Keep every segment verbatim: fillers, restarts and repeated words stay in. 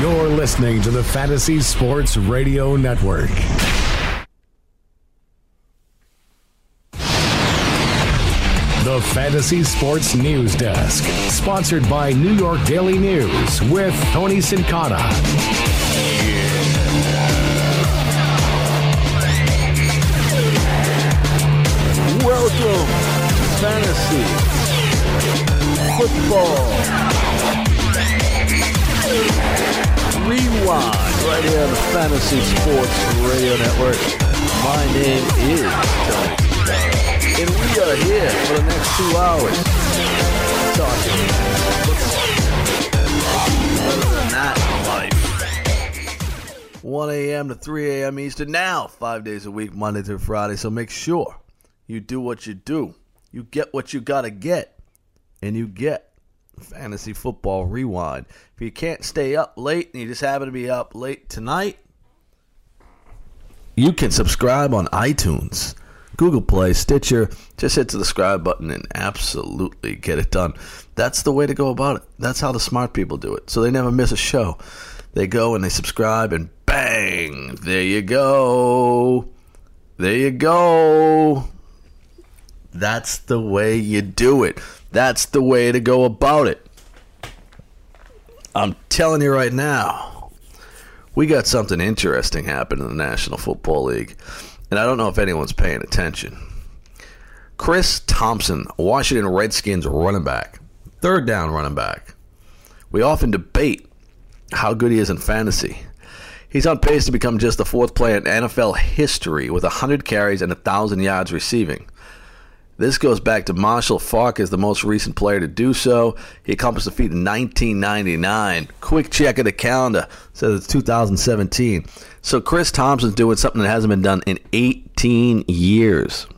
You're listening to the Fantasy Sports Radio Network. The Fantasy Sports News Desk, sponsored by New York Daily News with Tony Sincotta. Yeah. Welcome to Fantasy Football Rewind, right here on the Fantasy Sports Radio Network. My name is Tony Sincotta. And we are here for the next two hours talking about not life. one a.m. to three a.m. Eastern now, five days a week, Monday through Friday. So make sure you do what you do. You get what you got to get. And you get Fantasy Football Rewind. If you can't stay up late and you just happen to be up late tonight, you can subscribe on iTunes, Google Play, Stitcher. Just hit the subscribe button and absolutely get it done. That's the way to go about it. That's how the smart people do it. So they never miss a show. They go and they subscribe and bang, there you go. There you go. That's the way you do it. That's the way to go about it. I'm telling you right now, we got something interesting happen in the National Football League. And I don't know if anyone's paying attention. Chris Thompson, Washington Redskins running back, third down running back. We often debate how good he is in fantasy. He's on pace to become just the fourth player in N F L history with one hundred carries and one thousand yards receiving. This goes back to Marshall Faulk as the most recent player to do so. He accomplished the feat in nineteen ninety-nine. Quick check of the calendar says it's two thousand seventeen. So Chris Thompson's doing something that hasn't been done in eighteen years.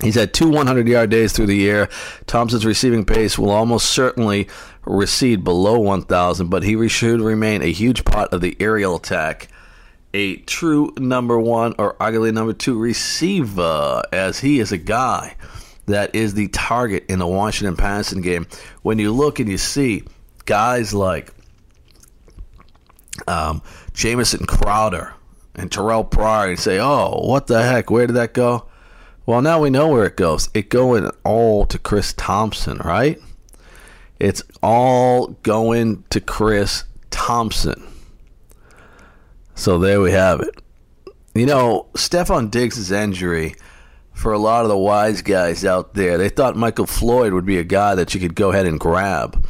He's had two hundred-yard days through the year. Thompson's receiving pace will almost certainly recede below one thousand, but he should remain a huge part of the aerial attack, a true number one or arguably number two receiver, as he is a guy that is the target in the Washington passing game. When you look and you see guys like um, Jamison Crowder and Terrell Pryor, and say, oh, what the heck, where did that go? Well, now we know where it goes. It going all to Chris Thompson, right? It's all going to Chris Thompson. So there we have it. You know, Stefon Diggs' injury, for a lot of the wise guys out there, they thought Michael Floyd would be a guy that you could go ahead and grab.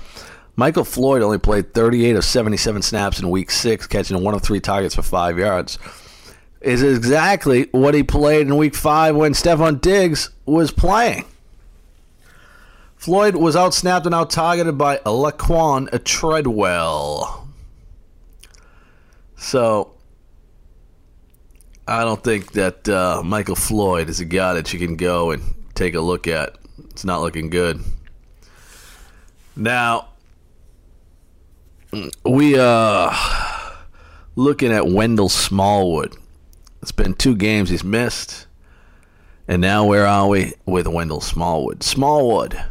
Michael Floyd only played thirty-eight of seventy-seven snaps in week six, catching one of three targets for five yards. Is exactly what he played in week five when Stefon Diggs was playing. Floyd was outsnapped and out-targeted by Laquan Treadwell. So I don't think that uh, Michael Floyd is a guy that you can go and take a look at. It's not looking good. Now, we are looking at Wendell Smallwood. It's been two games he's missed. And now where are we with Wendell Smallwood? Smallwood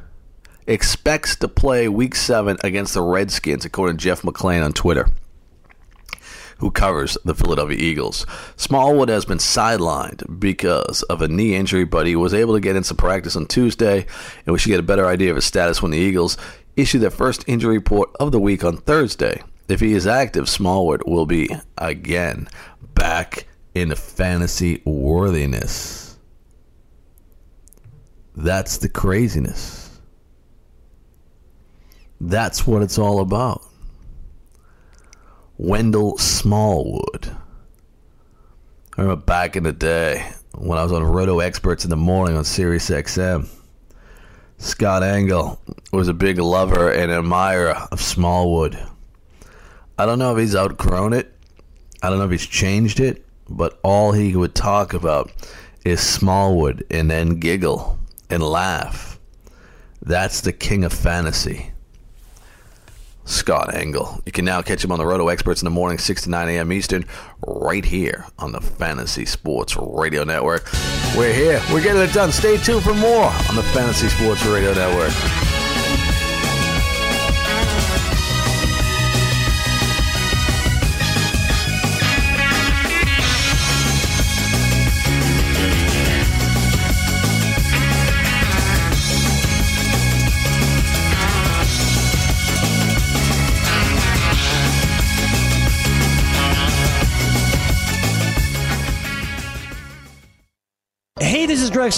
expects to play week seven against the Redskins, according to Jeff McClain on Twitter, who covers the Philadelphia Eagles. Smallwood has been sidelined because of a knee injury, but he was able to get in some practice on Tuesday, and we should get a better idea of his status when the Eagles issue their first injury report of the week on Thursday. If he is active, Smallwood will be again back in fantasy worthiness. That's the craziness. That's what it's all about. Wendell Smallwood. I remember back in the day when I was on Roto Experts in the morning on Sirius X M, Scott Engel was a big lover and admirer of Smallwood. I don't know if he's outgrown it. I don't know if he's changed it, but all he would talk about is Smallwood and then giggle and laugh. That's the king of fantasy, Scott Engel. You can now catch him on the Roto Experts in the morning, six to nine a.m. Eastern, right here on the Fantasy Sports Radio Network. We're here. We're getting it done. Stay tuned for more on the Fantasy Sports Radio Network. Rex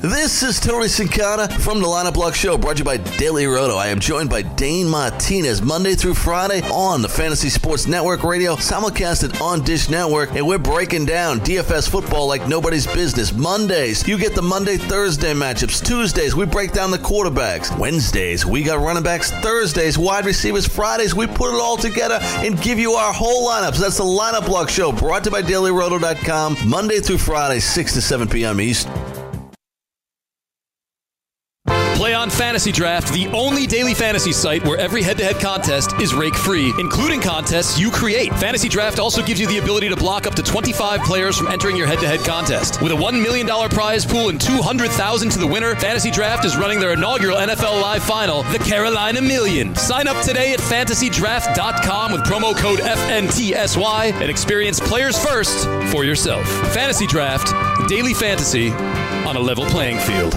This is Tony Sincotta from the Lineup Lock Show, brought to you by Daily Roto. I am joined by Dane Martinez Monday through Friday on the Fantasy Sports Network Radio, simulcasted on Dish Network, and we're breaking down D F S football like nobody's business. Mondays, you get the Monday-Thursday matchups. Tuesdays, we break down the quarterbacks. Wednesdays, we got running backs. Thursdays, wide receivers. Fridays, we put it all together and give you our whole lineups. That's the Lineup Lock Show, brought to you by Daily Roto dot com, Monday through Friday, six to seven p.m. Eastern. Play on Fantasy Draft, the only daily fantasy site where every head-to-head contest is rake-free, including contests you create. Fantasy Draft also gives you the ability to block up to twenty-five players from entering your head-to-head contest. With a one million dollars prize pool and two hundred thousand dollars to the winner, Fantasy Draft is running their inaugural N F L Live Final, the Carolina Million. Sign up today at Fantasy Draft dot com with promo code F N T S Y and experience players first for yourself. Fantasy Draft, daily fantasy on a level playing field.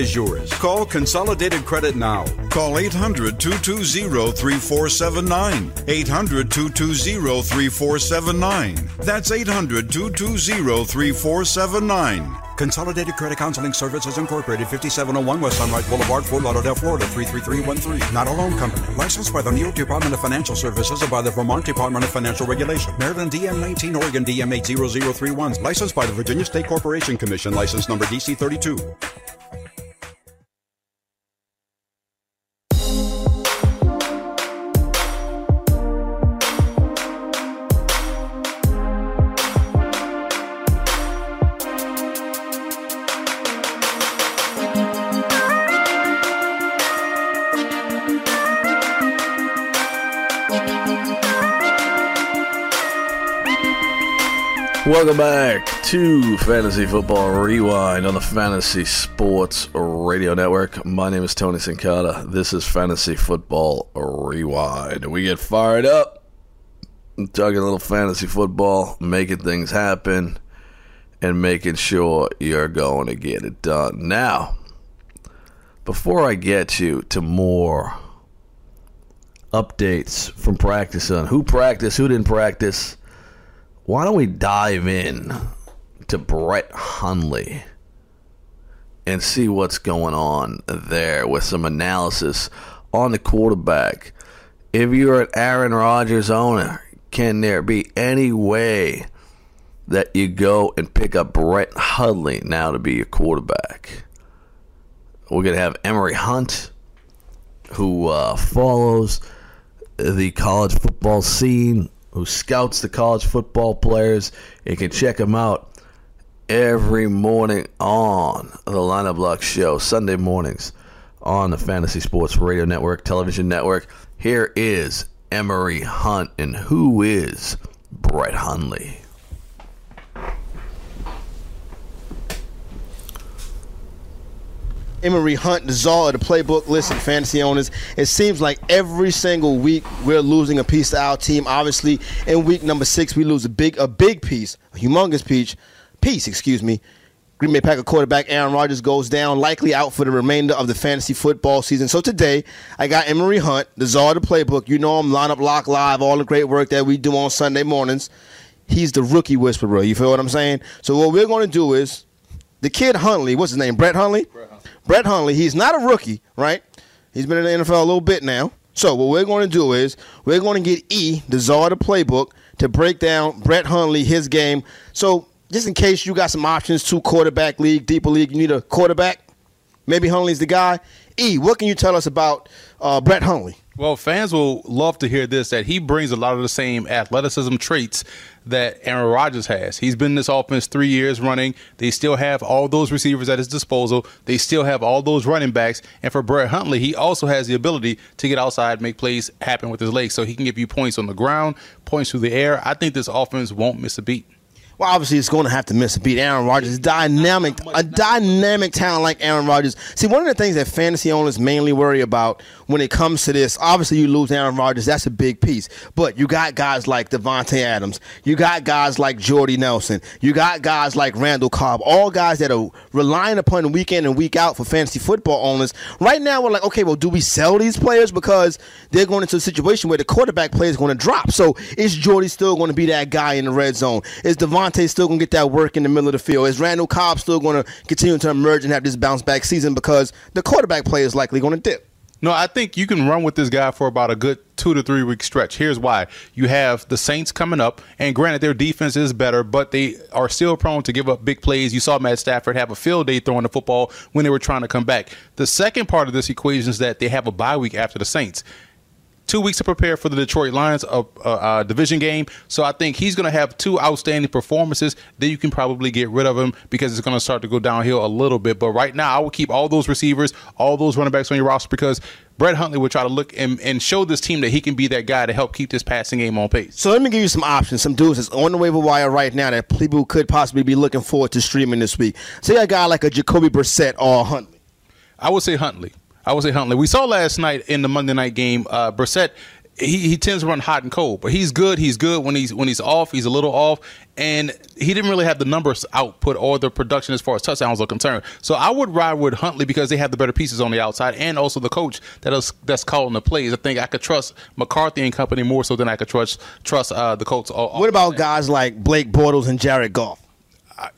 is yours. Call Consolidated Credit now. Call eight hundred, two two zero, three four seven nine. eight hundred, two two zero, three four seven nine. That's eight hundred, two two zero, three four seven nine. Consolidated Credit Counseling Services Incorporated, fifty-seven oh one West Sunrise Boulevard, Fort Lauderdale, Florida, three three three one three. Not a loan company. Licensed by the New York Department of Financial Services and by the Vermont Department of Financial Regulation. Maryland D M nineteen, Oregon D M eight zero zero three one. Licensed by the Virginia State Corporation Commission. License number D C thirty-two. Welcome back to Fantasy Football Rewind on the Fantasy Sports Radio Network. My name is Tony Sincotta. This is Fantasy Football Rewind. We get fired up, talking a little fantasy football, making things happen, and making sure you're going to get it done. Now, before I get you to more updates from practice on who practiced, who didn't practice, why don't we dive in to Brett Hundley and see what's going on there with some analysis on the quarterback. If you're an Aaron Rodgers owner, can there be any way that you go and pick up Brett Hundley now to be your quarterback? We're going to have Emory Hunt, who uh, follows the college football scene, who scouts the college football players. You can check him out every morning on the Lineup Lock Show, Sunday mornings on the Fantasy Sports Radio Network, Television Network. Here is Emory Hunt, and who is Brett Hundley? Emory Hunt, the czar of the playbook. Listen, fantasy owners, it seems like every single week we're losing a piece to our team. Obviously, in week number six, we lose a big a big piece, a humongous piece, piece, excuse me. Green Bay Packers quarterback Aaron Rodgers goes down, likely out for the remainder of the fantasy football season. So today, I got Emory Hunt, the czar of the playbook. You know him, Lineup Lock Live, all the great work that we do on Sunday mornings. He's the rookie whisperer. You feel what I'm saying? So what we're going to do is, the kid Hundley, what's his name, Brett Hundley? Brett Hundley. Brett Hundley, he's not a rookie, right? He's been in the N F L a little bit now. So what we're going to do is we're going to get E, the czar of the playbook, to break down Brett Hundley, his game. So just in case you got some options, two quarterback league, deeper league, you need a quarterback. Maybe Hundley's the guy. E, what can you tell us about uh, Brett Hundley? Well, fans will love to hear this, that he brings a lot of the same athleticism traits that Aaron Rodgers has. He's been in this offense three years running. They still have all those receivers at his disposal. They still have all those running backs. And for Brett Hundley, he also has the ability to get outside, make plays happen with his legs. So he can give you points on the ground, points through the air. I think this offense won't miss a beat. Well, obviously, it's going to have to miss a beat. Aaron Rodgers, dynamic, a dynamic talent like Aaron Rodgers. See, one of the things that fantasy owners mainly worry about when it comes to this, obviously, you lose Aaron Rodgers. That's a big piece. But you got guys like Davante Adams. You got guys like Jordy Nelson. You got guys like Randall Cobb, all guys that are relying upon week in and week out for fantasy football owners. Right now, we're like, okay, well, do we sell these players? Because they're going into a situation where the quarterback play is going to drop. So is Jordy still going to be that guy in the red zone? Is Davante still going to get that work in the middle of the field? Is Randall Cobb still going to continue to emerge and have this bounce-back season because the quarterback play is likely going to dip? No, I think you can run with this guy for about a good two to three week stretch. Here's why. You have the Saints coming up, and granted, their defense is better, but they are still prone to give up big plays. You saw Matt Stafford have a field day throwing the football when they were trying to come back. The second part of this equation is that they have a bye week after the Saints. Two weeks to prepare for the Detroit Lions uh, uh, uh, division game. So I think he's going to have two outstanding performances. Then you can probably get rid of him because it's going to start to go downhill a little bit. But right now, I would keep all those receivers, all those running backs on your roster because Brett Hundley will try to look and, and show this team that he can be that guy to help keep this passing game on pace. So let me give you some options, some dudes that's on the waiver wire right now that people could possibly be looking forward to streaming this week. Say a guy like a Jacoby Brissett or Hundley. I would say Hundley. I would say Hundley. We saw last night in the Monday night game, uh, Brissett, he, he tends to run hot and cold, but he's good. He's good when he's when he's off. He's a little off. And he didn't really have the numbers output or the production as far as touchdowns are concerned. So I would ride with Hundley because they have the better pieces on the outside and also the coach that is, that's calling the plays. I think I could trust McCarthy and company more so than I could trust trust uh, the Colts. All, all what about guys like Blake Bortles and Jared Goff? I,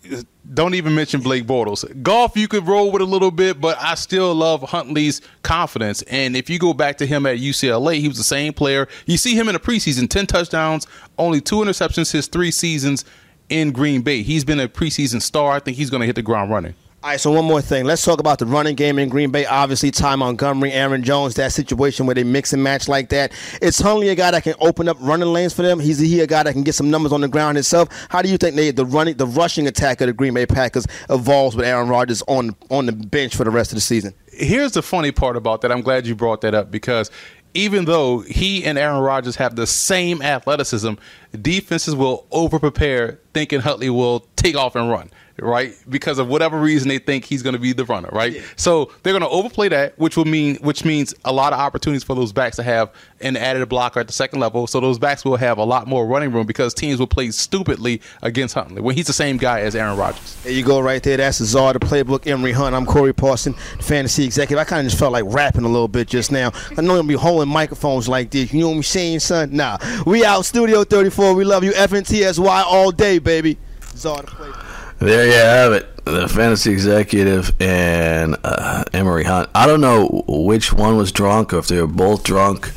Don't even mention Blake Bortles. Goff, you could roll with a little bit, but I still love Hundley's confidence. And if you go back to him at U C L A, he was the same player. You see him in the preseason, ten touchdowns, only two interceptions his three seasons in Green Bay. He's been a preseason star. I think he's going to hit the ground running. All right, so one more thing. Let's talk about the running game in Green Bay. Obviously, Ty Montgomery, Aaron Jones, that situation where they mix and match like that. Is Hundley a guy that can open up running lanes for them? He's he a guy that can get some numbers on the ground himself? How do you think they, the running, the rushing attack of the Green Bay Packers evolves with Aaron Rodgers on, on the bench for the rest of the season? Here's the funny part about that. I'm glad you brought that up because even though he and Aaron Rodgers have the same athleticism, defenses will over-prepare thinking Hundley will take off and run. Right, because of whatever reason they think he's going to be the runner, right? Yeah. So they're going to overplay that, which will mean which means a lot of opportunities for those backs to have an added blocker at the second level. So those backs will have a lot more running room because teams will play stupidly against Hundley when he's the same guy as Aaron Rodgers. There you go, right there. That's the czar, the playbook, Emory Hunt. I'm Corey Parson, fantasy executive. I kind of just felt like rapping a little bit just now. I know you'll be holding microphones like this. You know what I'm saying, son? Nah, we out, Studio thirty-four. We love you, F N T S Y all day, baby. Czar, the playbook. There you have it, the fantasy executive and uh, Emory Hunt. I don't know which one was drunk or if they were both drunk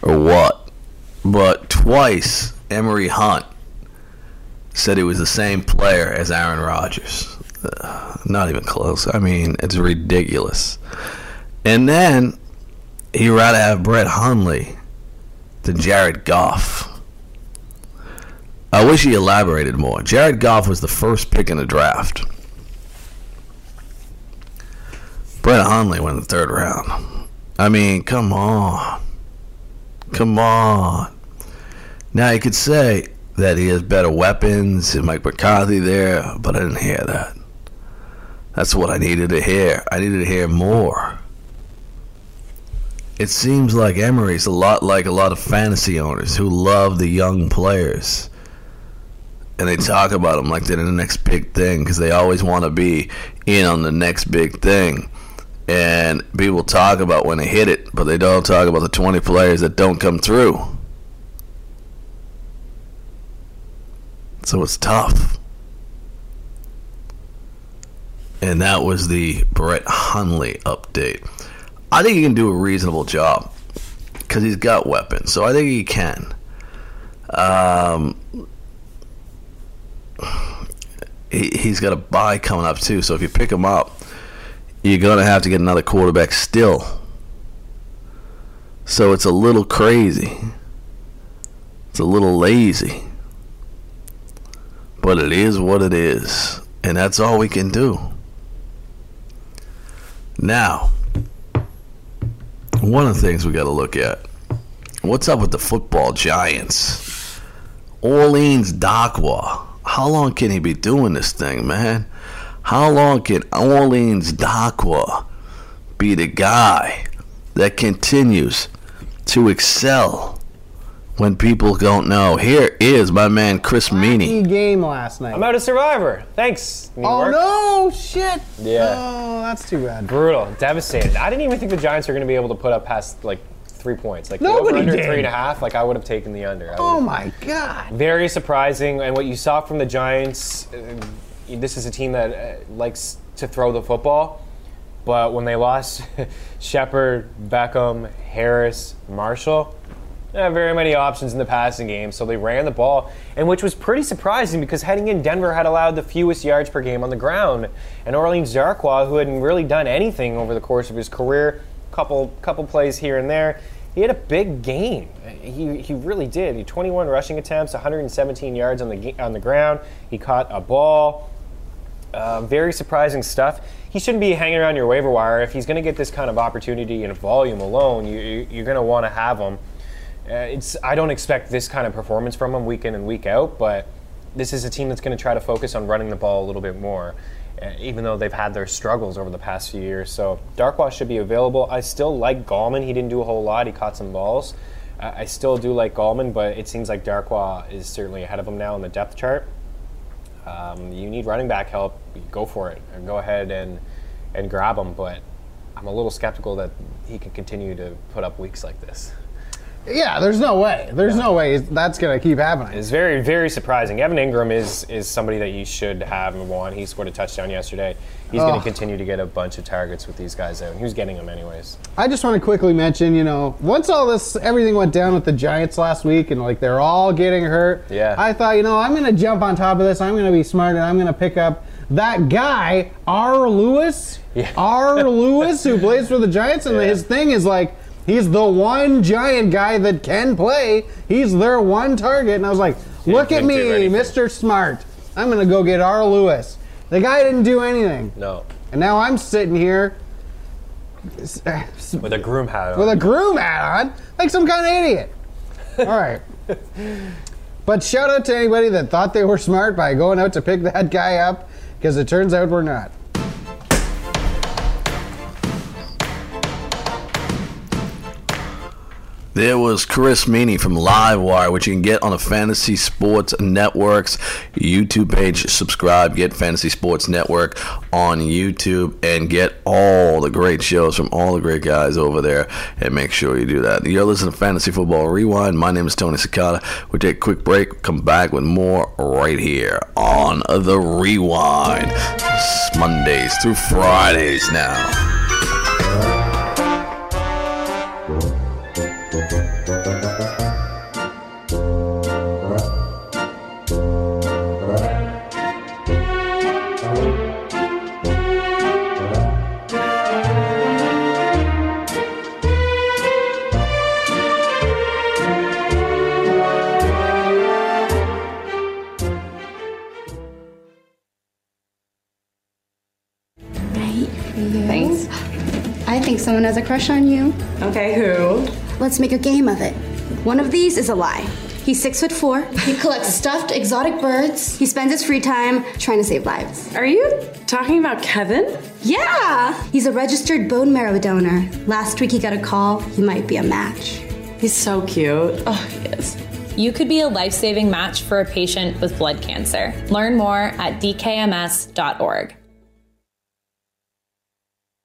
or what, but twice Emory Hunt said he was the same player as Aaron Rodgers. Uh, not even close. I mean, it's ridiculous. And then he'd rather have Brett Hundley than Jared Goff. I wish he elaborated more. Jared Goff was the first pick in the draft. Brett Hundley went in the third round. I mean, come on. Come on. Now, you could say that he has better weapons and Mike McCarthy there, but I didn't hear that. That's what I needed to hear. I needed to hear more. It seems like Emery's a lot like a lot of fantasy owners who love the young players. And they talk about them like they're the next big thing because they always want to be in on the next big thing. And people talk about when they hit it, but they don't talk about the twenty players that don't come through. So it's tough. And that was the Brett Hundley update. I think he can do a reasonable job because he's got weapons. So I think he can. Um, he, he's got a bye coming up too, so if you pick him up, you're going to have to get another quarterback still. So it's a little crazy. It's a little lazy. But it is what it is. And that's all we can do. Now, one of the things we got to look at, what's up with the football giants? Orleans Darkwa. How long can he be doing this thing, man? How long can Orleans Darkwa be the guy that continues to excel when people don't know? Here is my man Chris Meany. Game last night. I'm out of Survivor. Thanks, New York. Oh no, shit. Yeah. Oh, that's too bad. Brutal, devastated. I didn't even think the Giants were going to be able to put up past like three points. Like nobody the over under did. Three and a half. Like I would have taken the under. Oh my god. Very surprising, and what you saw from the Giants. Uh, This is a team that uh, likes to throw the football, but when they lost Shepard, Beckham, Harris, Marshall, not very many options in the passing game, so they ran the ball, and which was pretty surprising because heading in, Denver had allowed the fewest yards per game on the ground, and Orleans Darkwa, who hadn't really done anything over the course of his career, couple couple plays here and there, he had a big game. He he really did. He had twenty-one rushing attempts, one hundred seventeen yards on the on the ground. He caught a ball. Uh, very surprising stuff. He shouldn't be hanging around your waiver wire. If he's going to get this kind of opportunity and volume alone, you, you, you're going to want to have him. Uh, it's I don't expect this kind of performance from him week in and week out, but this is a team that's going to try to focus on running the ball a little bit more, uh, even though they've had their struggles over the past few years. So Darkwa should be available. I still like Gallman. He didn't do a whole lot. He caught some balls. Uh, I still do like Gallman, but it seems like Darkwa is certainly ahead of him now on the depth chart. Um, you need running back help, go for it. Go ahead and, and grab him, but I'm a little skeptical that he can continue to put up weeks like this. Yeah, there's no way. There's no, no way that's going to keep happening. It's very, very surprising. Evan Ingram is is somebody that you should have and want. He scored a touchdown yesterday. He's oh. going to continue to get a bunch of targets with these guys out. And who's getting them anyways? I just want to quickly mention, you know, once all this, everything went down with the Giants last week and, like, they're all getting hurt. Yeah. I thought, you know, I'm going to jump on top of this. I'm going to be smart and I'm going to pick up that guy, R. Lewis. Yeah. R. Lewis, who plays for the Giants. And yeah. his thing is, like, he's the one giant guy that can play. He's their one target. And I was like, look at me, Mister Smart. I'm going to go get R. Lewis. The guy didn't do anything. No. And now I'm sitting here. With a groom hat on. With a groom hat on. Like some kind of idiot. All right. But shout out to anybody that thought they were smart by going out to pick that guy up, because it turns out we're not. There was Chris Meany from Livewire, which you can get on the Fantasy Sports Network's YouTube page. Subscribe, get Fantasy Sports Network on YouTube, and get all the great shows from all the great guys over there, and make sure you do that. You're listening to Fantasy Football Rewind. My name is Tony Sincotta. We'll take a quick break, come back with more right here on The Rewind. It's Mondays through Fridays now. Someone has a crush on you. Okay, who? Let's make a game of it. One of these is a lie. He's six foot four. He collects stuffed exotic birds. He spends his free time trying to save lives. Are you talking about Kevin? Yeah! He's a registered bone marrow donor. Last week he got a call. He might be a match. He's so cute. Oh, he is. You could be a life-saving match for a patient with blood cancer. Learn more at d k m s dot org.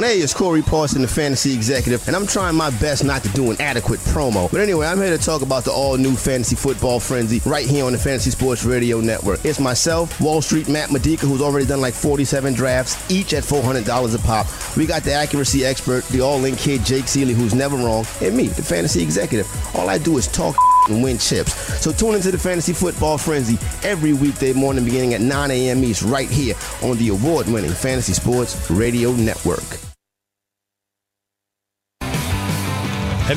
Hey, it's Corey Parson, the Fantasy Executive, and I'm trying my best not to do an adequate promo. But anyway, I'm here to talk about the all-new Fantasy Football Frenzy right here on the Fantasy Sports Radio Network. It's myself, Wall Street Matt Medica, who's already done like forty-seven drafts, each at four hundred dollars a pop. We got the accuracy expert, the all-in kid, Jake Seeley, who's never wrong, and me, the Fantasy Executive. All I do is talk and win chips. So tune into the Fantasy Football Frenzy every weekday morning beginning at nine a.m. East right here on the award-winning Fantasy Sports Radio Network. Have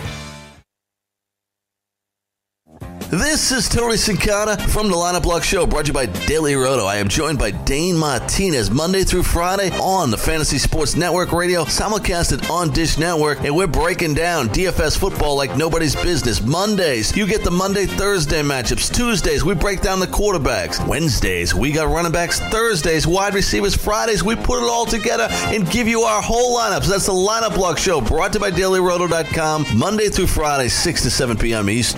This is Tony Sincotta from the Lineup Lock Show, brought to you by Daily Roto. I am joined by Dane Martinez Monday through Friday on the Fantasy Sports Network Radio, simulcasted on Dish Network, and we're breaking down D F S football like nobody's business. Mondays, you get the Monday-Thursday matchups. Tuesdays, we break down the quarterbacks. Wednesdays, we got running backs. Thursdays, wide receivers. Fridays, we put it all together and give you our whole lineups. That's the Lineup Lock Show, brought to you by Daily Roto dot com, Monday through Friday, six to seven p.m. East.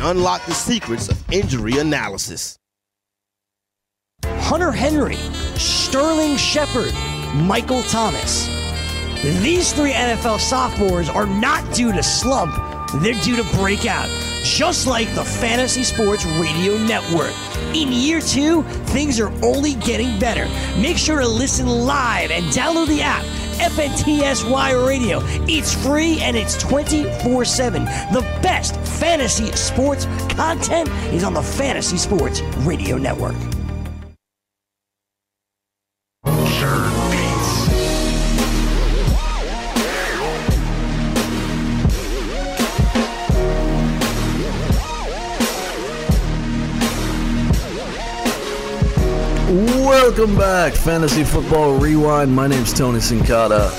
Unlock the secrets of injury analysis. Hunter Henry, Sterling Shepard, Michael Thomas. These three N F L sophomores are not due to slump. They're due to break out, just like the Fantasy Sports Radio Network. In year two, things are only getting better. Make sure to listen live and download the app, F N T S Y Radio. It's free and it's twenty-four seven. The best fantasy sports content is on the Fantasy Sports Radio Network. Sure. Welcome back, Fantasy Football Rewind. My name's Tony Sincotta.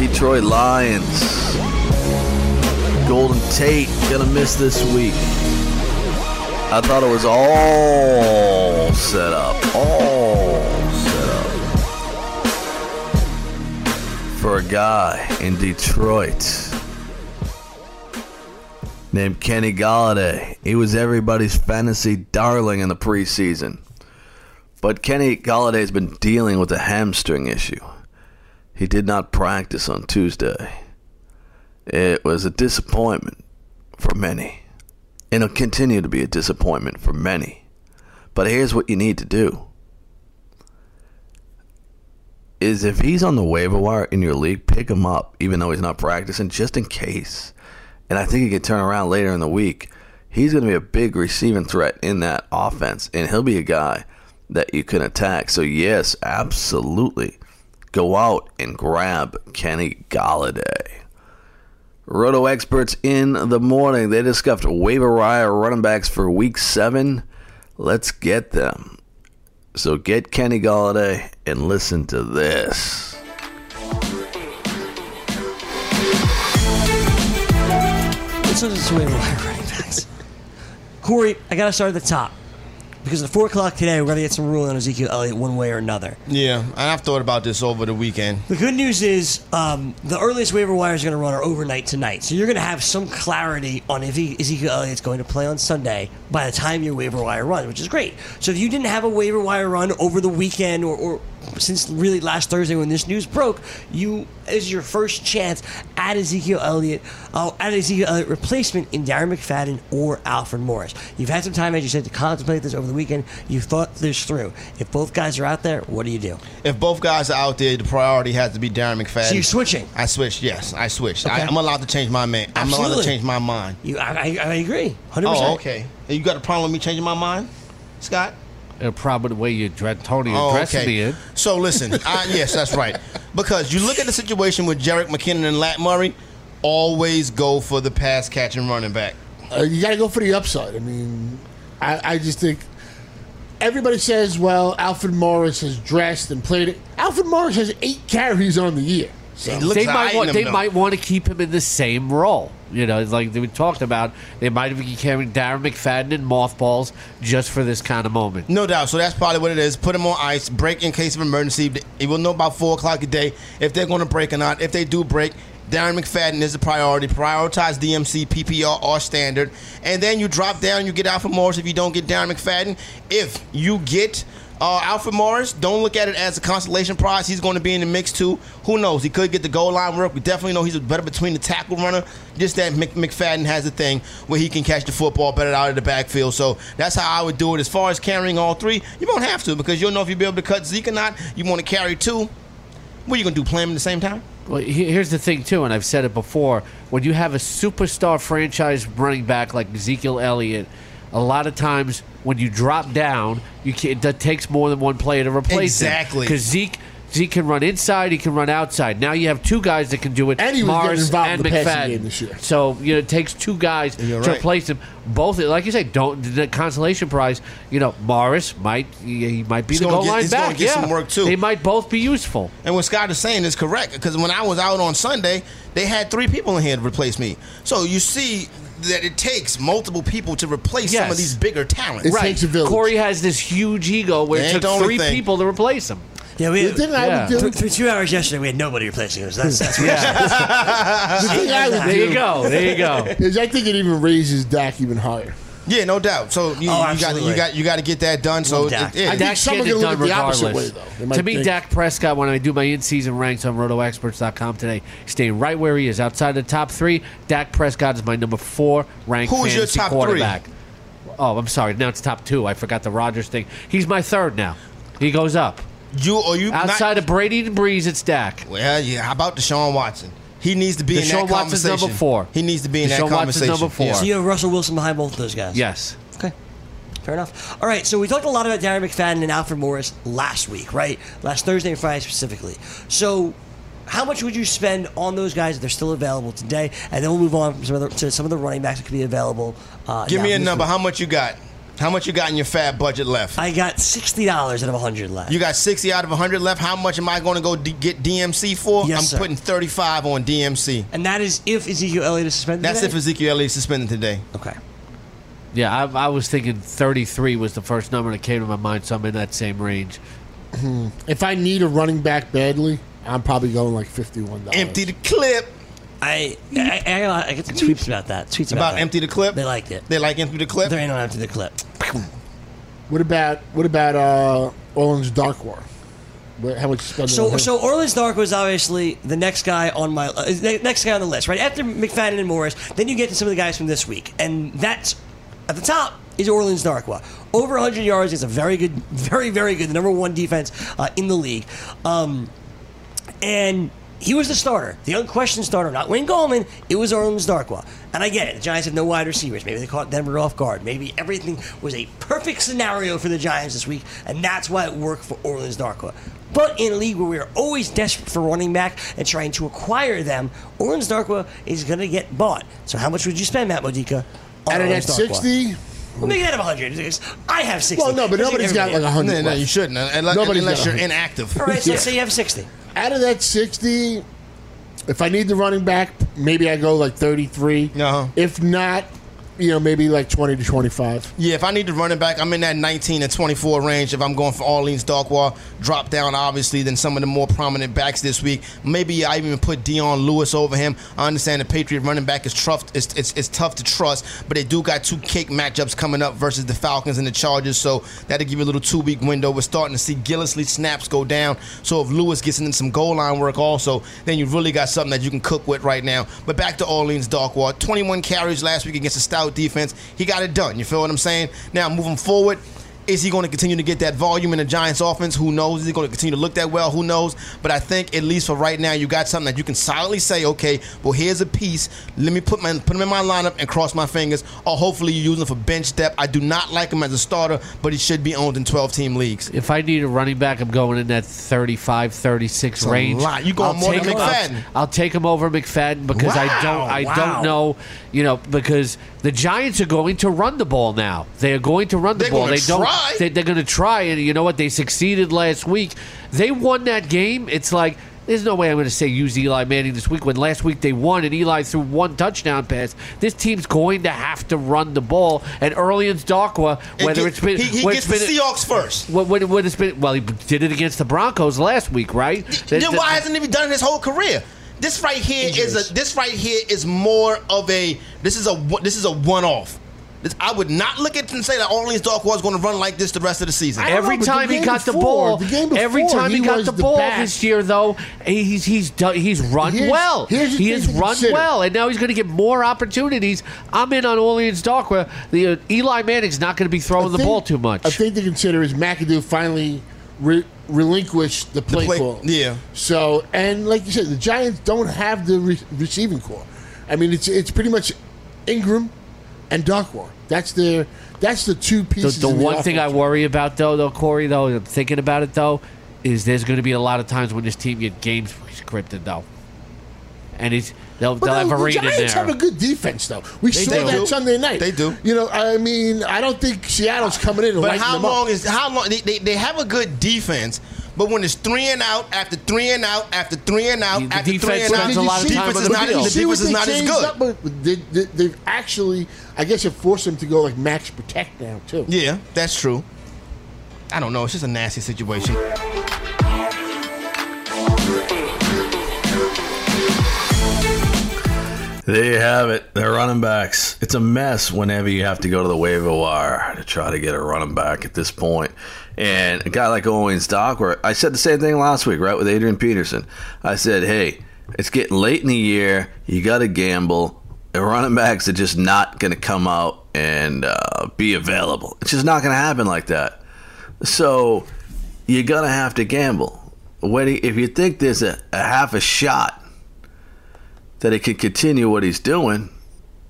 Detroit Lions. Golden Tate, gonna miss this week. I thought it was all set up. All set up. For a guy in Detroit named Kenny Golladay. He was everybody's fantasy darling in the preseason. But Kenny Golladay has been dealing with a hamstring issue. He did not practice on Tuesday. It was a disappointment for many. And it'll continue to be a disappointment for many. But here's what you need to do. Is if he's on the waiver wire in your league, pick him up, even though he's not practicing, just in case. And I think he can turn around later in the week. He's going to be a big receiving threat in that offense. And he'll be a guy that you can attack. So yes, absolutely. Go out and grab Kenny Golladay. Roto Experts in the morning. They discussed waiver wire running backs for week seven. Let's get them. So get Kenny Golladay and listen to this. What's up with waiver wire running backs? Corey, I got to start at the top. Because at four o'clock today, we're going to get some ruling on Ezekiel Elliott one way or another. Yeah, and I've thought about this over the weekend. The good news is um, the earliest waiver wires are going to run are overnight tonight. So you're going to have some clarity on if Ezekiel Elliott's going to play on Sunday by the time your waiver wire runs, which is great. So if you didn't have a waiver wire run over the weekend or, or since really last Thursday when this news broke, you is your first chance at Ezekiel Elliott, uh, at Ezekiel Elliott replacement in Darren McFadden or Alfred Morris. You've had some time, as you said, to contemplate this over the weekend. You thought this through. If both guys are out there, what do you do? If both guys are out there, the priority has to be Darren McFadden. So you're switching? I switched. Yes, I switched. Okay. I, I'm allowed to change my mind. I'm Absolutely. allowed to change my mind. You, I, I, I agree. one hundred percent. Oh, okay. You got a problem with me changing my mind, Scott? Probably the way you dress, Tony addressed oh, okay. me in. So listen, I, yes, that's right. Because you look at the situation with Jerick McKinnon and Lat Murray, always go for the pass catching running back. Uh, you got to go for the upside. I mean, I, I just think everybody says, well, Alfred Morris has dressed and played it. Alfred Morris has eight carries on the year. So they might want, they might want to keep him in the same role. You know, like we talked about, they might be carrying Darren McFadden in mothballs just for this kind of moment. No doubt. So that's probably what it is. Put him on ice, break in case of emergency. You will know about four o'clock a day if they're going to break or not. If they do break, Darren McFadden is the priority. Prioritize D M C, P P R, or standard. And then you drop down, you get Alfred Morris if you don't get Darren McFadden. If you get... Uh, Alfred Morris, don't look at it as a consolation prize. He's going to be in the mix, too. Who knows? He could get the goal line work. We definitely know he's better between the tackle runner. Just that McFadden has a thing where he can catch the football better out of the backfield. So that's how I would do it. As far as carrying all three, you won't have to because you'll know if you'll be able to cut Zeke or not. You want to carry two. What are you going to do, play him at the same time? Well, here's the thing, too, and I've said it before. When you have a superstar franchise running back like Ezekiel Elliott, a lot of times when you drop down, you can't, it takes more than one player to replace him. Exactly. Because Zeke, Zeke can run inside, he can run outside. Now you have two guys that can do it, and he Morris was and in the McFadden. Game this year. So you know, it takes two guys to right. replace him. Both, like you say, don't the consolation prize. You know, Morris might he might be he's the goal get, line he's back. Get yeah, some work too. They might both be useful. And what Scott is saying is correct because when I was out on Sunday, they had three people in here to replace me. So you see. That it takes multiple people to replace yes. some of these bigger talents. It right. takes a village. Corey has this huge ego where it took three thing. people to replace him. Yeah, we had, yeah. Th- th- for two hours yesterday, we had nobody replacing us. That's, that's what yeah. the thing I would there you go. There you go. Is I think it even raises Dak even higher. Yeah, no doubt. So you, oh, you got you got you got to get that done. So Dak. It, yeah. I think some of it done regardless. The way, though. To me, think. Dak Prescott, when I do my in-season ranks on Roto Experts dot com today, staying right where he is, outside the top three. Dak Prescott is my number four ranked Who is fantasy your top quarterback. Three? Oh, I'm sorry. Now it's top two. I forgot the Rodgers thing. He's my third now. He goes up. You are you outside not, of Brady and Breeze? It's Dak. Well, yeah. How about Deshaun Watson? He needs to be Deshaun in that Watson's conversation. Number four. He needs to be in Deshaun that conversation. Number four. Yeah. So you have Russell Wilson behind both of those guys? Yes. Okay. Fair enough. All right, so we talked a lot about Darren McFadden and Alfred Morris last week, right? Last Thursday and Friday specifically. So how much would you spend on those guys if they're still available today? And then we'll move on from some other, to some of the running backs that could be available. Uh, Give now. me a number. How much you got? How much you got in your fab budget left? I got sixty dollars out of one hundred left. You got sixty out of one hundred left? How much am I going to go d- get D M C for? Yes, I'm sir. putting thirty-five on D M C. And that is if Ezekiel Elliott is suspended That's today? That's if Ezekiel Elliott is suspended today. Okay. Yeah, I, I was thinking thirty-three was the first number that came to my mind, so I'm in that same range. If I need a running back badly, I'm probably going like fifty-one dollars. Empty the clip. I, I I get some tweets about that. Tweets about, about that. Empty the clip. They liked it. They like empty the clip. There ain't no empty the clip. What about what about uh, Orleans Darkwa? How much spend? So so Orleans Darkwa was obviously the next guy on my uh, next guy on the list, right after McFadden and Morris. Then you get to some of the guys from this week, and that's at the top. Is Orleans Darkwa. Over one hundred yards is a very good, very very good the number one defense uh, in the league, um, and. He was the starter, the unquestioned starter, not Wayne Gallman. It was Orleans Darkwa. And I get it. The Giants have no wide receivers. Maybe they caught Denver off guard. Maybe everything was a perfect scenario for the Giants this week, and that's why it worked for Orleans Darkwa. But in a league where we are always desperate for running back and trying to acquire them, Orleans Darkwa is going to get bought. So how much would you spend, Matt Modica, on Out of that sixty? We'll make that one hundred. I have sixty. Well, no, but nobody's got like one hundred. No, no, you shouldn't. Unless, unless you're inactive. All right, so yeah. let's say you have sixty. Out of that sixty, if I need the running back, maybe I go like thirty-three. Uh-huh. If not, you know, maybe like twenty to twenty-five. Yeah, if I need to running back, I'm in that nineteen to twenty-four range. If I'm going for Orleans Darkwa, drop down, obviously, than some of the more prominent backs this week. Maybe I even put Deion Lewis over him. I understand the Patriot running back is tough, it's, it's, it's tough to trust, but they do got two kick matchups coming up versus the Falcons and the Chargers, so that'll give you a little two-week window. We're starting to see Gillislee snaps go down, so if Lewis gets in some goal line work also, then you really got something that you can cook with right now. But back to Orleans Darkwa, twenty-one carries last week against the Stout defense. He got it done. You feel what I'm saying? Now, moving forward, is he going to continue to get that volume in the Giants offense? Who knows? Is he going to continue to look that well? Who knows? But I think, at least for right now, you got something that you can solidly say, okay, well, here's a piece. Let me put my put him in my lineup and cross my fingers. Or hopefully you use him for bench depth. I do not like him as a starter, but he should be owned in twelve-team leagues. If I need a running back, I'm going in that thirty-five, thirty-six range. A lot. You going I'll more than him, McFadden. I'll, I'll take him over McFadden because wow, I don't I wow. don't know, you know, because the Giants are going to run the ball now. They are going to run the They're ball. They don't. They, they're going to try, and you know what? They succeeded last week. They won that game. It's like, there's no way I'm going to say use Eli Manning this week when last week they won and Eli threw one touchdown pass. This team's going to have to run the ball. And Orleans Darkwa, whether it gets, it's been... He, he gets it's been, the Seahawks first. When, when, when it's been, well, he did it against the Broncos last week, right? Then the, why hasn't he done it his whole career? This right here injuries. is a, This right here is more of a... This is a, this is a one-off. I would not look at it and say that Orleans Darkwa is going to run like this the rest of the season. Every know, time he got before, the ball, the game before, every time he, he got the, the ball best. this year, though, he's he's done, he's run here's, well. Here's he has run consider. well, and now he's going to get more opportunities. I'm in on Orleans Darkwa. The uh, Eli Manning's not going to be throwing think, the ball too much. I think to consider is McAdoo finally re- relinquished the play, the play call. Yeah. So, and like you said, the Giants don't have the re- receiving core. I mean, it's it's pretty much Ingram and Darkwa. That's the that's the two pieces. The, the, the one offense. thing I worry about, though, though Corey, though, I'm thinking about it, though, is there's going to be a lot of times when this team get games scripted, though, and it's they'll, they'll have a read in there. The Giants have a good defense, though. We they, saw they that do. Sunday night. They do. You know, I mean, I don't think Seattle's coming in. And but how them long up. is how long they, they they have a good defense? But when it's three and out, after three and out, after three and out, the after three and out, a lot of time defense is not, the defense is not as good. Up, but they, they, they've actually, I guess it forced them to go like max protect now, too. Yeah, that's true. I don't know. It's just a nasty situation. There you have it. They're running backs. It's a mess whenever you have to go to the waiver wire to try to get a running back at this point. And a guy like Orleans Darkwa, I said the same thing last week, right, with Adrian Peterson. I said, hey, it's getting late in the year. You got to gamble. The running backs are just not going to come out and uh, be available. It's just not going to happen like that. So you're going to have to gamble. When he, if you think there's a, a half a shot that he can continue what he's doing,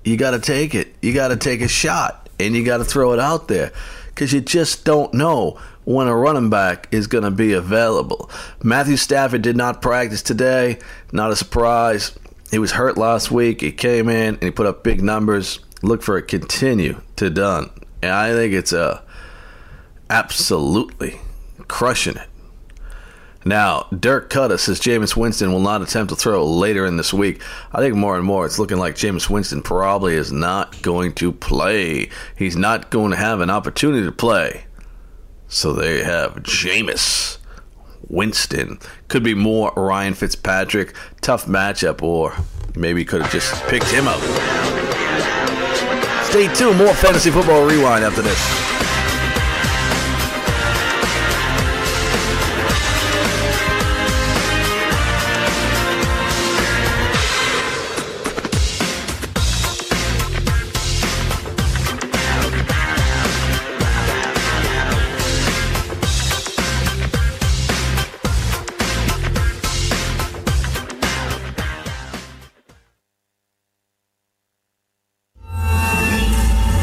you got to take it. You got to take a shot, and you got to throw it out there because you just don't know when a running back is going to be available. Matthew Stafford did not practice today. Not a surprise. He was hurt last week. He came in, and he put up big numbers. Look for it continue to done. And I think it's a absolutely crushing it. Now, Dirk Cutter says Jameis Winston will not attempt to throw later in this week. I think more and more it's looking like Jameis Winston probably is not going to play. He's not going to have an opportunity to play. So there you have Jameis Winston. Could be more Ryan Fitzpatrick. Tough matchup, or maybe you could have just picked him up. Stay tuned. More Fantasy Football Rewind after this.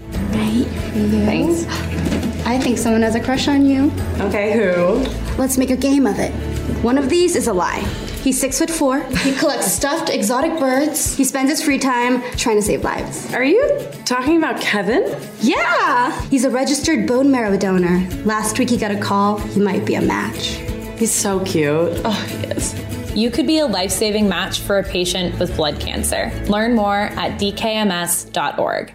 Right? Thanks. I think someone has a crush on you. Okay, who? Let's make a game of it. One of these is a lie. He's six foot four. He collects stuffed exotic birds. He spends his free time trying to save lives. Are you talking about Kevin? Yeah! He's a registered bone marrow donor. Last week he got a call. He might be a match. He's so cute. Oh, he is. You could be a life-saving match for a patient with blood cancer. Learn more at d k m s dot org.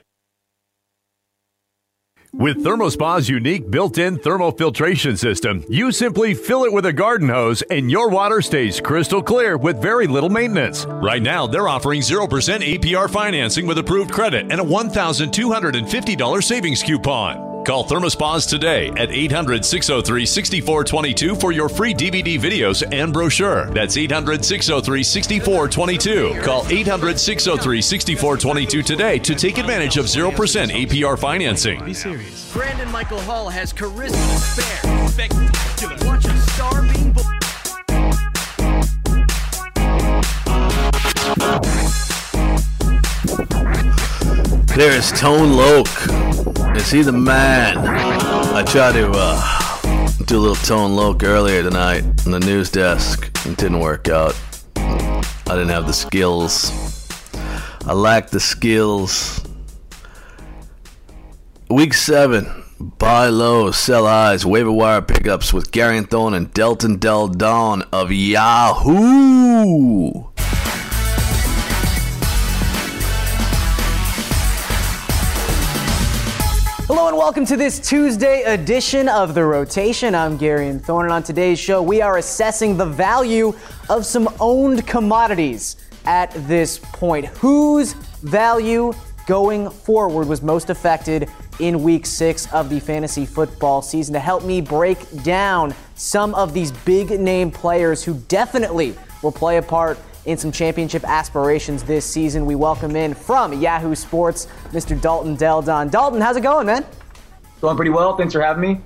With ThermoSpa's unique built-in thermofiltration system, you simply fill it with a garden hose and your water stays crystal clear with very little maintenance. Right now, they're offering zero percent A P R financing with approved credit and a one thousand two hundred fifty dollars savings coupon. Call ThermoSpas today at eight hundred, six oh three, six four two two for your free D V D videos and brochure. That's eight hundred, six oh three, six four two two. Call eight hundred, six oh three, six four two two today to take advantage of zero percent A P R financing. Be serious. Brandon Michael Hall has charisma spare. Expect to watch a star being born. There is Tone Loc. Is he the man? I tried to uh, do a little Tone Loc earlier tonight on the news desk. It didn't work out. I didn't have the skills. I lacked the skills. Week seven. Buy low, sell highs, waiver wire pickups with Garion Thorne and Dalton Del Don of Yahoo! Hello and welcome to this Tuesday edition of The Rotation. I'm Garion Thorne, and on today's show, we are assessing the value of some owned commodities at this point. Whose value going forward was most affected in week six of the fantasy football season? To help me break down some of these big name players who definitely will play a part in some championship aspirations this season, we welcome in from Yahoo Sports, Mister Dalton Del Don. Dalton, how's it going, man? Going pretty well. Thanks for having me.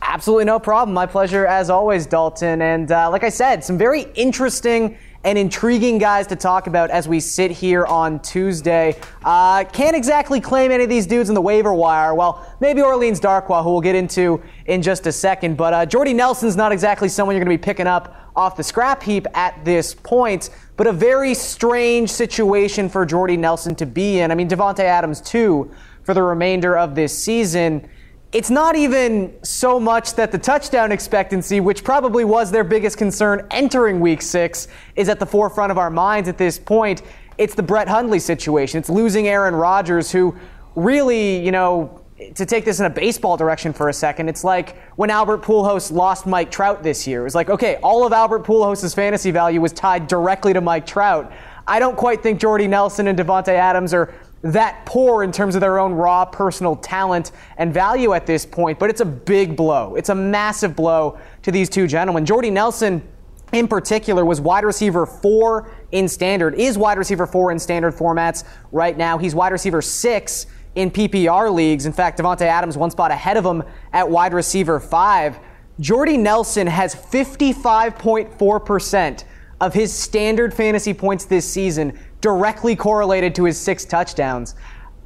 Absolutely no problem. My pleasure as always, Dalton. And uh, like I said, some very interesting and intriguing guys to talk about as we sit here on Tuesday. Uh, can't exactly claim any of these dudes in the waiver wire. Well, maybe Orleans Darkwa, who we'll get into in just a second. But uh, Jordy Nelson's not exactly someone you're going to be picking up off the scrap heap at this point, but a very strange situation for Jordy Nelson to be in. I mean, Davante Adams, too, for the remainder of this season. It's not even so much that the touchdown expectancy, which probably was their biggest concern entering week six, is at the forefront of our minds at this point. it's the Brett Hundley situation. It's losing Aaron Rodgers, who really, you know, to take this in a baseball direction for a second, it's like when Albert Pujols lost Mike Trout this year. It was like, okay, all of Albert Pujols' fantasy value was tied directly to Mike Trout. I don't quite think Jordy Nelson and Davante Adams are that poor in terms of their own raw personal talent and value at this point, but it's a big blow. It's a massive blow to these two gentlemen. Jordy Nelson, in particular, was wide receiver four in standard, is wide receiver four in standard formats right now. He's wide receiver six in P P R leagues. In fact, Davante Adams one spot ahead of him at wide receiver five. Jordy Nelson has fifty-five point four percent of his standard fantasy points this season directly correlated to his six touchdowns.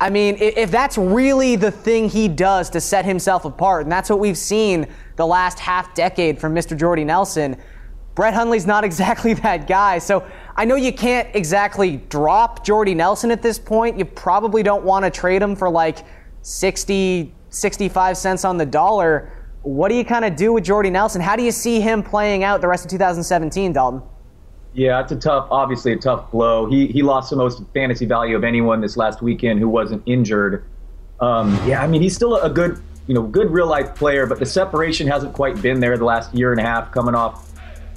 I mean, if that's really the thing he does to set himself apart, and that's what we've seen the last half decade from Mister Jordy Nelson, Brett Hundley's not exactly that guy. So I know you can't exactly drop Jordy Nelson at this point. You probably don't want to trade him for like sixty, sixty-five cents on the dollar. What do you kind of do with Jordy Nelson? How do you see him playing out the rest of two thousand seventeen, Dalton? Yeah, it's a tough, obviously a tough blow. He he lost the most fantasy value of anyone this last weekend who wasn't injured. Um, yeah, I mean, he's still a good, you know, good real-life player, but the separation hasn't quite been there the last year and a half coming off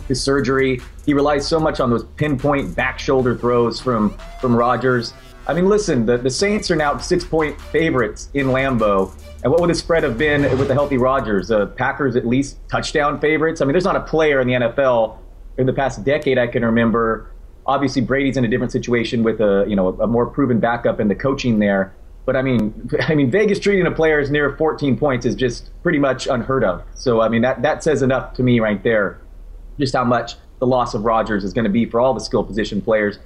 his surgery. He relies so much on those pinpoint back shoulder throws from, from Rodgers. I mean, listen, the, the Saints are now six-point favorites in Lambeau. And what would the spread have been with a healthy Rodgers? Uh, Packers at least touchdown favorites? I mean, there's not a player in the N F L in the past decade I can remember. Obviously, Brady's in a different situation with a you know a more proven backup in the coaching there. But I mean, I mean, Vegas treating a player as near fourteen points is just pretty much unheard of. So I mean, that that says enough to me right there, just how much the loss of Rodgers is going to be for all the skill position players.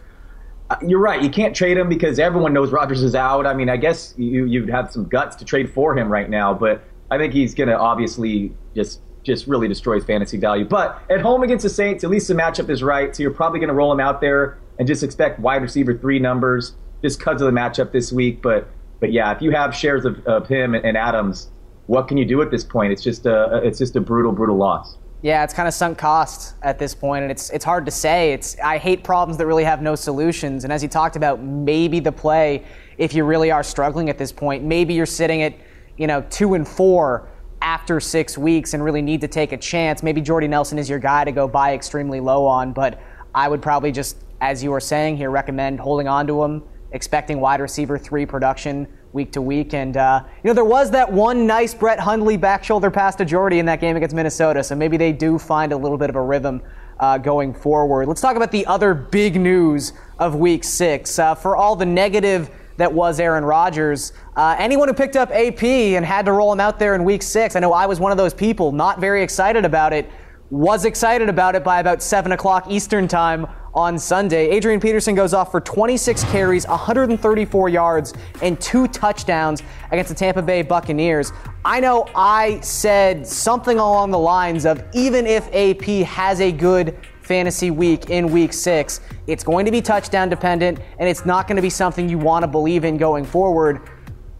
Uh, you're right, you can't trade him because everyone knows Rodgers is out. I mean, I guess you you'd have some guts to trade for him right now, but I think he's going to obviously just. just really destroys fantasy value. But at home against the Saints, at least the matchup is right, so you're probably going to roll him out there and just expect wide receiver three numbers just because of the matchup this week. But but yeah, if you have shares of, of him and Adams, what can you do at this point? It's just a, it's just a brutal, brutal loss. Yeah, it's kind of sunk cost at this point, and it's it's hard to say. It's I hate problems that really have no solutions, and as you talked about, maybe the play, if you really are struggling at this point, maybe you're sitting at, you know, two and four after six weeks and really need to take a chance. Maybe Jordy Nelson is your guy to go buy extremely low on, but I would probably just, as you were saying here, recommend holding on to him, expecting wide receiver three production week to week. And, uh, you know, there was that one nice Brett Hundley back shoulder pass to Jordy in that game against Minnesota, so maybe they do find a little bit of a rhythm uh, going forward. Let's talk about the other big news of week six. Uh, for all the negative that was Aaron Rodgers. Uh, anyone who picked up A P and had to roll him out there in week six, I know I was one of those people, not very excited about it, was excited about it by about seven o'clock Eastern time on Sunday. Adrian Peterson goes off for twenty-six carries, one hundred thirty-four yards, and two touchdowns against the Tampa Bay Buccaneers. I know I said something along the lines of, even if A P has a good fantasy week in week six, it's going to be touchdown dependent, and it's not going to be something you want to believe in going forward.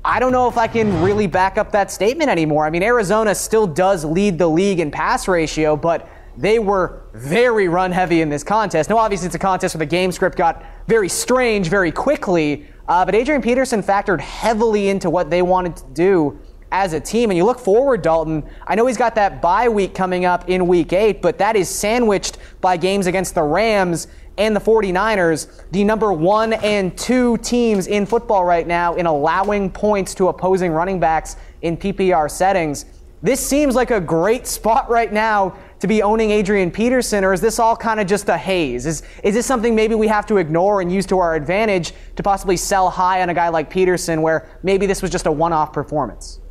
I don't know if I can really back up that statement anymore. I mean, Arizona still does lead the league in pass ratio, but they were very run heavy in this contest. Now, obviously, it's a contest where the game script got very strange very quickly, uh, but Adrian Peterson factored heavily into what they wanted to do as a team. And you look forward, Dalton, I know he's got that bye week coming up in week eight, but that is sandwiched by games against the Rams and the forty-niners, the number one and two teams in football right now in allowing points to opposing running backs in P P R settings. This seems like a great spot right now to be owning Adrian Peterson, or is this all kind of just a haze? Is is this something maybe we have to ignore and use to our advantage to possibly sell high on a guy like Peterson, where maybe this was just a one-off performance?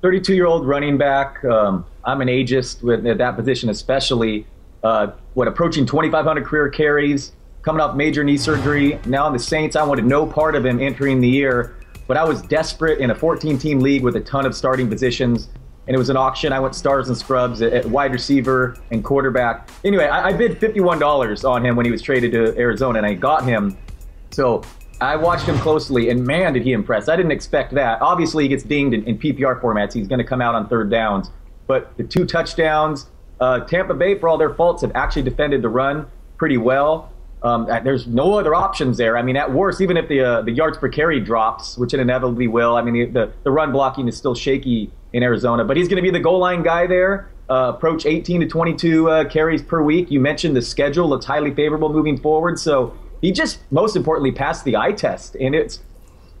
thirty-two-year-old running back. Um, I'm an ageist with at that position, especially. Uh, what, approaching twenty-five hundred career carries, coming off major knee surgery. Now on the Saints, I wanted no part of him entering the year, but I was desperate in a fourteen-team league with a ton of starting positions, and it was an auction. I went stars and scrubs at, at wide receiver and quarterback. Anyway, I, I bid fifty-one dollars on him when he was traded to Arizona, and I got him. So I watched him closely, and man, did he impress. I didn't expect that. Obviously, he gets dinged in, in P P R formats. He's going to come out on third downs. But the two touchdowns, uh, Tampa Bay, for all their faults, have actually defended the run pretty well. Um, there's no other options there. I mean, at worst, even if the uh, the yards per carry drops, which it inevitably will, I mean, the, the, the run blocking is still shaky in Arizona, but he's going to be the goal line guy there, uh, approach eighteen to twenty-two uh, carries per week. You mentioned the schedule. It's highly favorable moving forward. So he just, most importantly, passed the eye test, and it's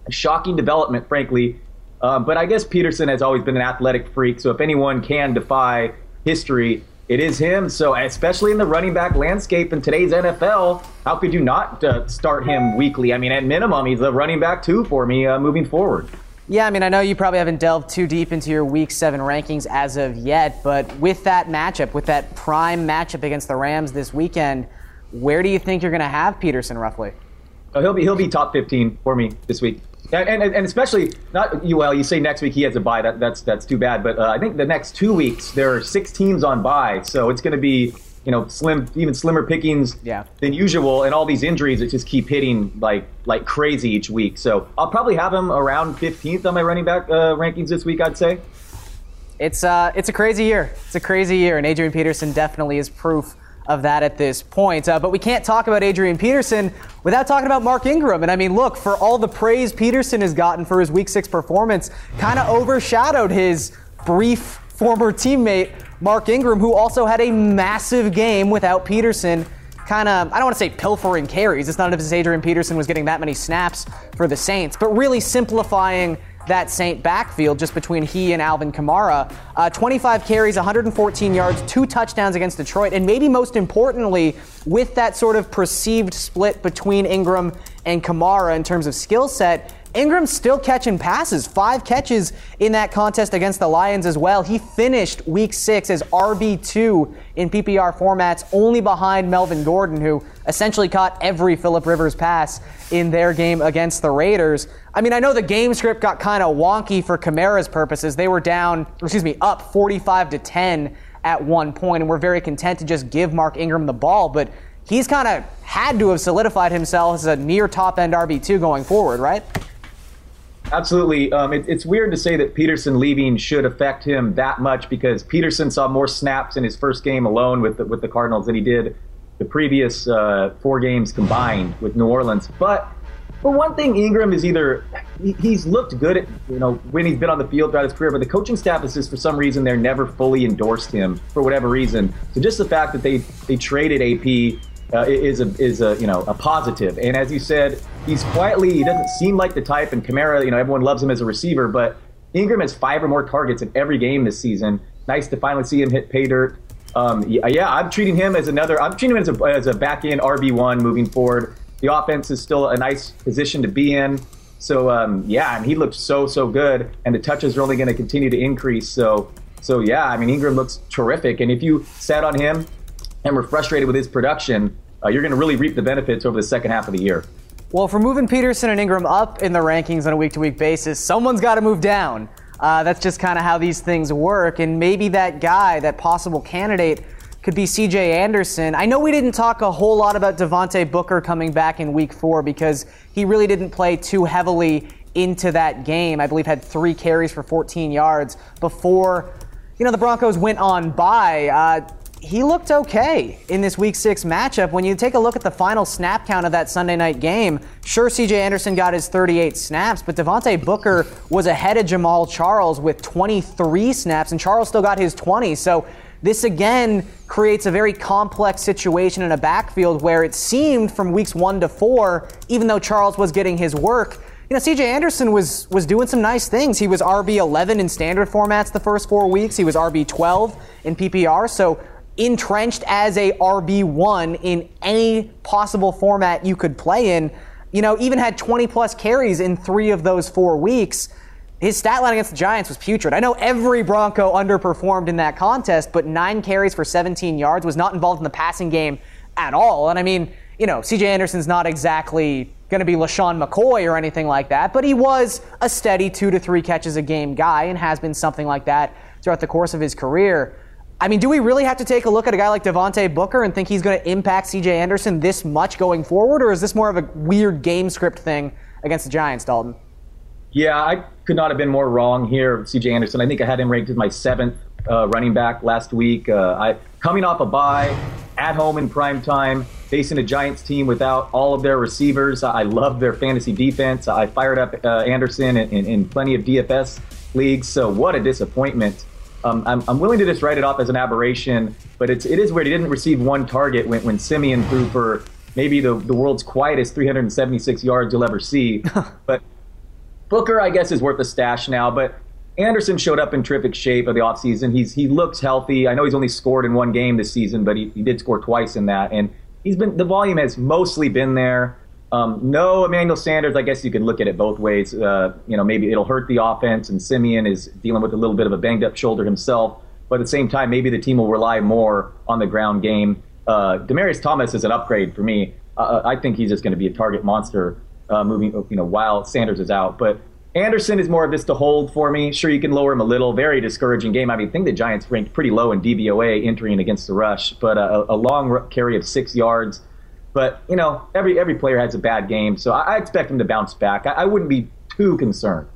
a shocking development, frankly. Uh, but I guess Peterson has always been an athletic freak, so if anyone can defy history, it is him. So especially in the running back landscape in today's N F L, how could you not uh, start him weekly? I mean, at minimum, he's a running back two for me uh, moving forward. Yeah, I mean, I know you probably haven't delved too deep into your week seven rankings as of yet, but with that matchup, with that prime matchup against the Rams this weekend, where do you think you're going to have Peterson roughly? Oh, he'll be he'll be top fifteen for me this week. And, and and especially, not well, you say next week he has a bye. That, that's that's too bad. But uh, I think the next two weeks, there are six teams on bye. So it's going to be, you know, slim, even slimmer pickings yeah. than usual. And all these injuries that just keep hitting like like crazy each week. So I'll probably have him around fifteenth on my running back uh, rankings this week, I'd say. It's uh, it's a crazy year. It's a crazy year. And Adrian Peterson definitely is proof of that at this point. Uh, but we can't talk about Adrian Peterson without talking about Mark Ingram. And I mean, look, for all the praise Peterson has gotten for his week six performance, kind of overshadowed his brief former teammate, Mark Ingram, who also had a massive game without Peterson, kind of, I don't want to say pilfering carries. It's not as if Adrian Peterson was getting that many snaps for the Saints, but really simplifying that Saint backfield just between he and Alvin Kamara. Uh, twenty-five carries, one hundred fourteen yards, two touchdowns against Detroit, and maybe most importantly, with that sort of perceived split between Ingram and Kamara in terms of skill set, Ingram's still catching passes. Five catches in that contest against the Lions as well. He finished week six as R B two in P P R formats, only behind Melvin Gordon, who essentially caught every Phillip Rivers pass in their game against the Raiders. I mean, I know the game script got kind of wonky for Kamara's purposes. They were down, excuse me, up forty-five to ten at one point, and we're very content to just give Mark Ingram the ball, but he's kind of had to have solidified himself as a near top-end R B two going forward, right? Absolutely. Um, it, it's weird to say that Peterson leaving should affect him that much because Peterson saw more snaps in his first game alone with the, with the Cardinals than he did the previous uh, four games combined with New Orleans. But for one thing, Ingram is either he, he's looked good at, you know, when he's been on the field throughout his career, but the coaching staff is just for some reason they're never fully endorsed him for whatever reason. So just the fact that they they traded A P Uh, is a is a you know a positive. And as you said, he's quietly he doesn't seem like the type. And Kamara, you know, everyone loves him as a receiver, but Ingram has five or more targets in every game this season. Nice to finally see him hit pay dirt. Um, yeah, I'm treating him as another. I'm treating him as a as a back end R B one moving forward. The offense is still a nice position to be in. So um, yeah, and he looks so so good, and the touches are only going to continue to increase. So so yeah, I mean Ingram looks terrific, and if you sat on him and we're frustrated with his production, uh, you're going to really reap the benefits over the second half of the year. Well, for moving Peterson and Ingram up in the rankings on a week-to-week basis, someone's got to move down. Uh, that's just kind of how these things work. And maybe that guy, that possible candidate, could be C J Anderson. I know we didn't talk a whole lot about Devontae Booker coming back in week four because he really didn't play too heavily into that game. I believe had three carries for fourteen yards before, you know, the Broncos went on bye. Uh, He looked okay in this week six matchup. When you take a look at the final snap count of that Sunday night game, sure, C J Anderson got his thirty-eight snaps, but Devontae Booker was ahead of Jamal Charles with twenty-three snaps, and Charles still got his twenty. So this, again, creates a very complex situation in a backfield where it seemed from weeks one to four, even though Charles was getting his work, you know, C J Anderson was was doing some nice things. He was R B eleven in standard formats the first four weeks. He was R B twelve in P P R, so entrenched as a R B one in any possible format you could play in, you know, even had twenty plus carries in three of those four weeks. His stat line against the Giants was putrid. I know every Bronco underperformed in that contest, but nine carries for seventeen yards, was not involved in the passing game at all. And I mean, you know, C J Anderson's not exactly going to be LaShawn McCoy or anything like that, but he was a steady two to three catches a game guy and has been something like that throughout the course of his career. I mean, do we really have to take a look at a guy like Devontae Booker and think he's going to impact C J Anderson this much going forward, or is this more of a weird game script thing against the Giants, Dalton? Yeah, I could not have been more wrong here, C J Anderson. I think I had him ranked as my seventh uh, running back last week. Uh, I coming off a bye, at home in prime time, facing a Giants team without all of their receivers. I love their fantasy defense. I fired up uh, Anderson in, in, in plenty of D F S leagues. So what a disappointment. Um, I'm, I'm willing to just write it off as an aberration, but it's, it is weird. He didn't receive one target when, when Simeon threw for maybe the, the world's quietest three hundred seventy-six yards you'll ever see. But Booker, I guess, is worth a stash now. But Anderson showed up in terrific shape of the offseason. He's, he looks healthy. I know he's only scored in one game this season, but he, he did score twice in that. And he's been, the volume has mostly been there. Um, no Emmanuel Sanders, I guess you could look at it both ways. Uh, you know, maybe it'll hurt the offense, and Simeon is dealing with a little bit of a banged-up shoulder himself. But at the same time, maybe the team will rely more on the ground game. Uh, Demaryius Thomas is an upgrade for me. Uh, I think he's just going to be a target monster uh, moving, you know, while Sanders is out. But Anderson is more of just a hold for me. Sure, you can lower him a little. Very discouraging game. I mean, I think the Giants ranked pretty low in D V O A entering against the rush, but a, a long carry of six yards. But, you know, every every player has a bad game, so I, I expect him to bounce back. I, I wouldn't be too concerned.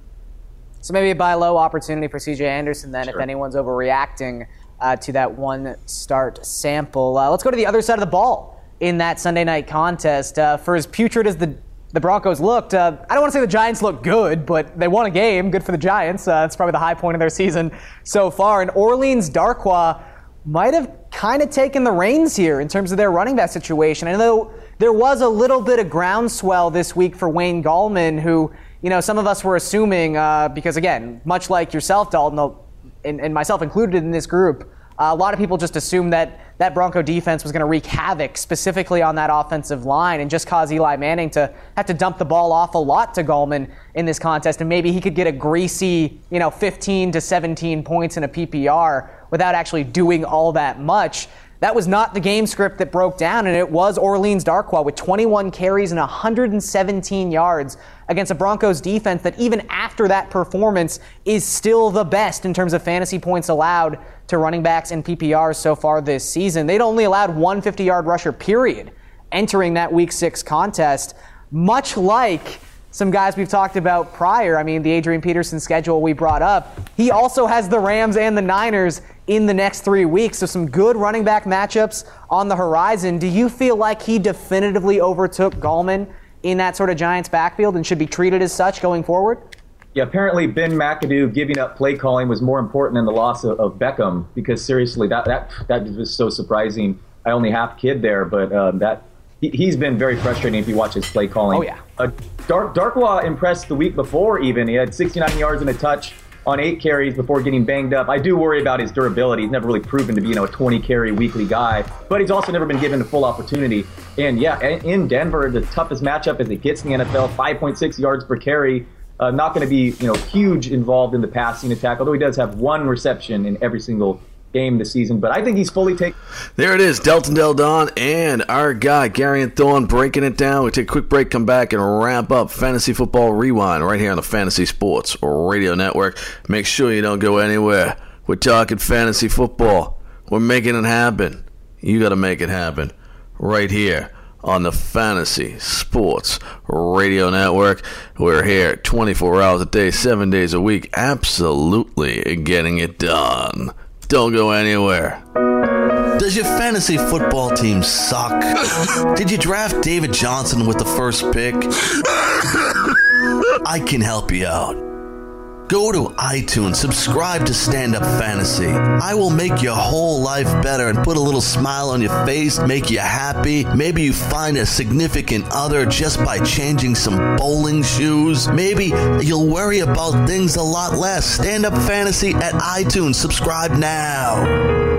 So maybe a buy-low opportunity for C J Anderson then, sure, if anyone's overreacting uh, to that one-start sample. Uh, let's go to the other side of the ball in that Sunday night contest. Uh, for as putrid as the, the Broncos looked, uh, I don't want to say the Giants looked good, but they won a game. Good for the Giants. Uh, that's probably the high point of their season so far. And Orleans Darkwa might have kind of taken the reins here in terms of their running back situation. I know there was a little bit of groundswell this week for Wayne Gallman, who, you know, some of us were assuming, uh, because again, much like yourself, Dalton, and, and myself included in this group, uh, a lot of people just assumed that that Bronco defense was going to wreak havoc specifically on that offensive line and just cause Eli Manning to have to dump the ball off a lot to Gallman in this contest, and maybe he could get a greasy, you know, fifteen to seventeen points in a P P R without actually doing all that much. That was not the game script that broke down, and it was Orleans Darkwa with twenty-one carries and one hundred seventeen yards against a Broncos defense that even after that performance is still the best in terms of fantasy points allowed to running backs and P P Rs so far this season. They'd only allowed one fifty-yard rusher, period, entering that Week six contest, much like some guys we've talked about prior. I mean, the Adrian Peterson schedule we brought up, he also has the Rams and the Niners in the next three weeks. So some good running back matchups on the horizon. Do you feel like he definitively overtook Gallman in that sort of Giants backfield and should be treated as such going forward? Yeah, apparently Ben McAdoo giving up play calling was more important than the loss of, of Beckham, because seriously, that, that, that was so surprising. I only half kid there, but um, that, he's been very frustrating if you watch his play calling. Oh, yeah. Uh, Dark, Darkwa impressed the week before even. He had sixty-nine yards and a touch on eight carries before getting banged up. I do worry about his durability. He's never really proven to be, you know, a twenty-carry weekly guy, but he's also never been given a full opportunity. And, yeah, in Denver, the toughest matchup as it gets in the N F L, five point six yards per carry. Uh, not going to be, you know, huge involved in the passing attack, although he does have one reception in every single game this season, but I think he's fully taken. There it is, Dalton Del Don and our guy Garion Thorne breaking it down. We take a quick break, come back, and wrap up Fantasy Football Rewind right here on the Fantasy Sports Radio Network. Make sure you don't go anywhere. We're talking fantasy football. We're making it happen. You got to make it happen right here on the Fantasy Sports Radio Network. We're here twenty-four hours a day, seven days a week, absolutely getting it done. Don't go anywhere. Does your fantasy football team suck? Did you draft David Johnson with the first pick? I can help you out. Go to iTunes, subscribe to Stand Up Fantasy. I will make your whole life better and put a little smile on your face, make you happy. Maybe you find a significant other just by changing some bowling shoes. Maybe you'll worry about things a lot less. Stand Up Fantasy at iTunes. Subscribe now.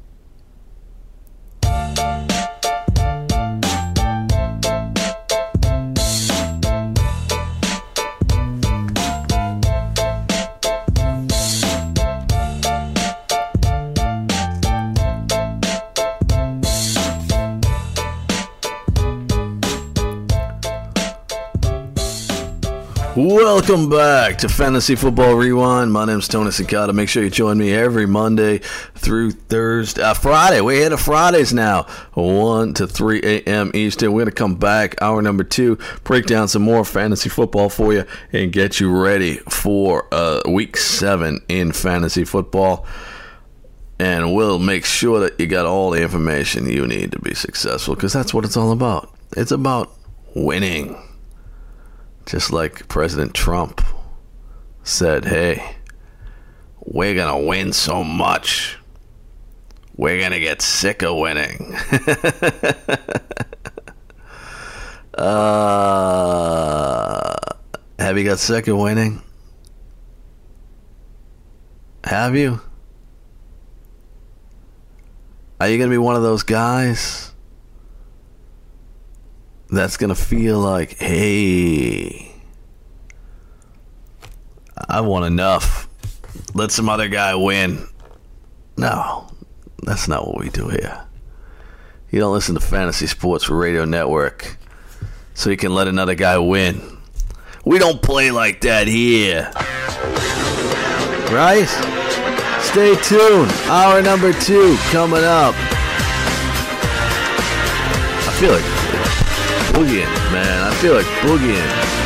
Welcome back to Fantasy Football Rewind. My name's Tony Sincotta. Make sure you join me every Monday through Thursday, uh, Friday. We're here to Fridays now, one to three a.m. Eastern. We're going to come back, hour number two, break down some more fantasy football for you, and get you ready for uh, week seven in fantasy football. And we'll make sure that you got all the information you need to be successful, because that's what it's all about. It's about winning. Just like President Trump said, hey, we're going to win so much, we're going to get sick of winning. uh, have you got sick of winning? Have you? Are you going to be one of those guys that's going to feel like, hey, I want enough, let some other guy win? No, that's not what we do here. You don't listen to Fantasy Sports Radio Network so you can let another guy win. We don't play like that here. Right? Stay tuned. Hour number two coming up. I feel like boogieing, man. I feel like boogieing.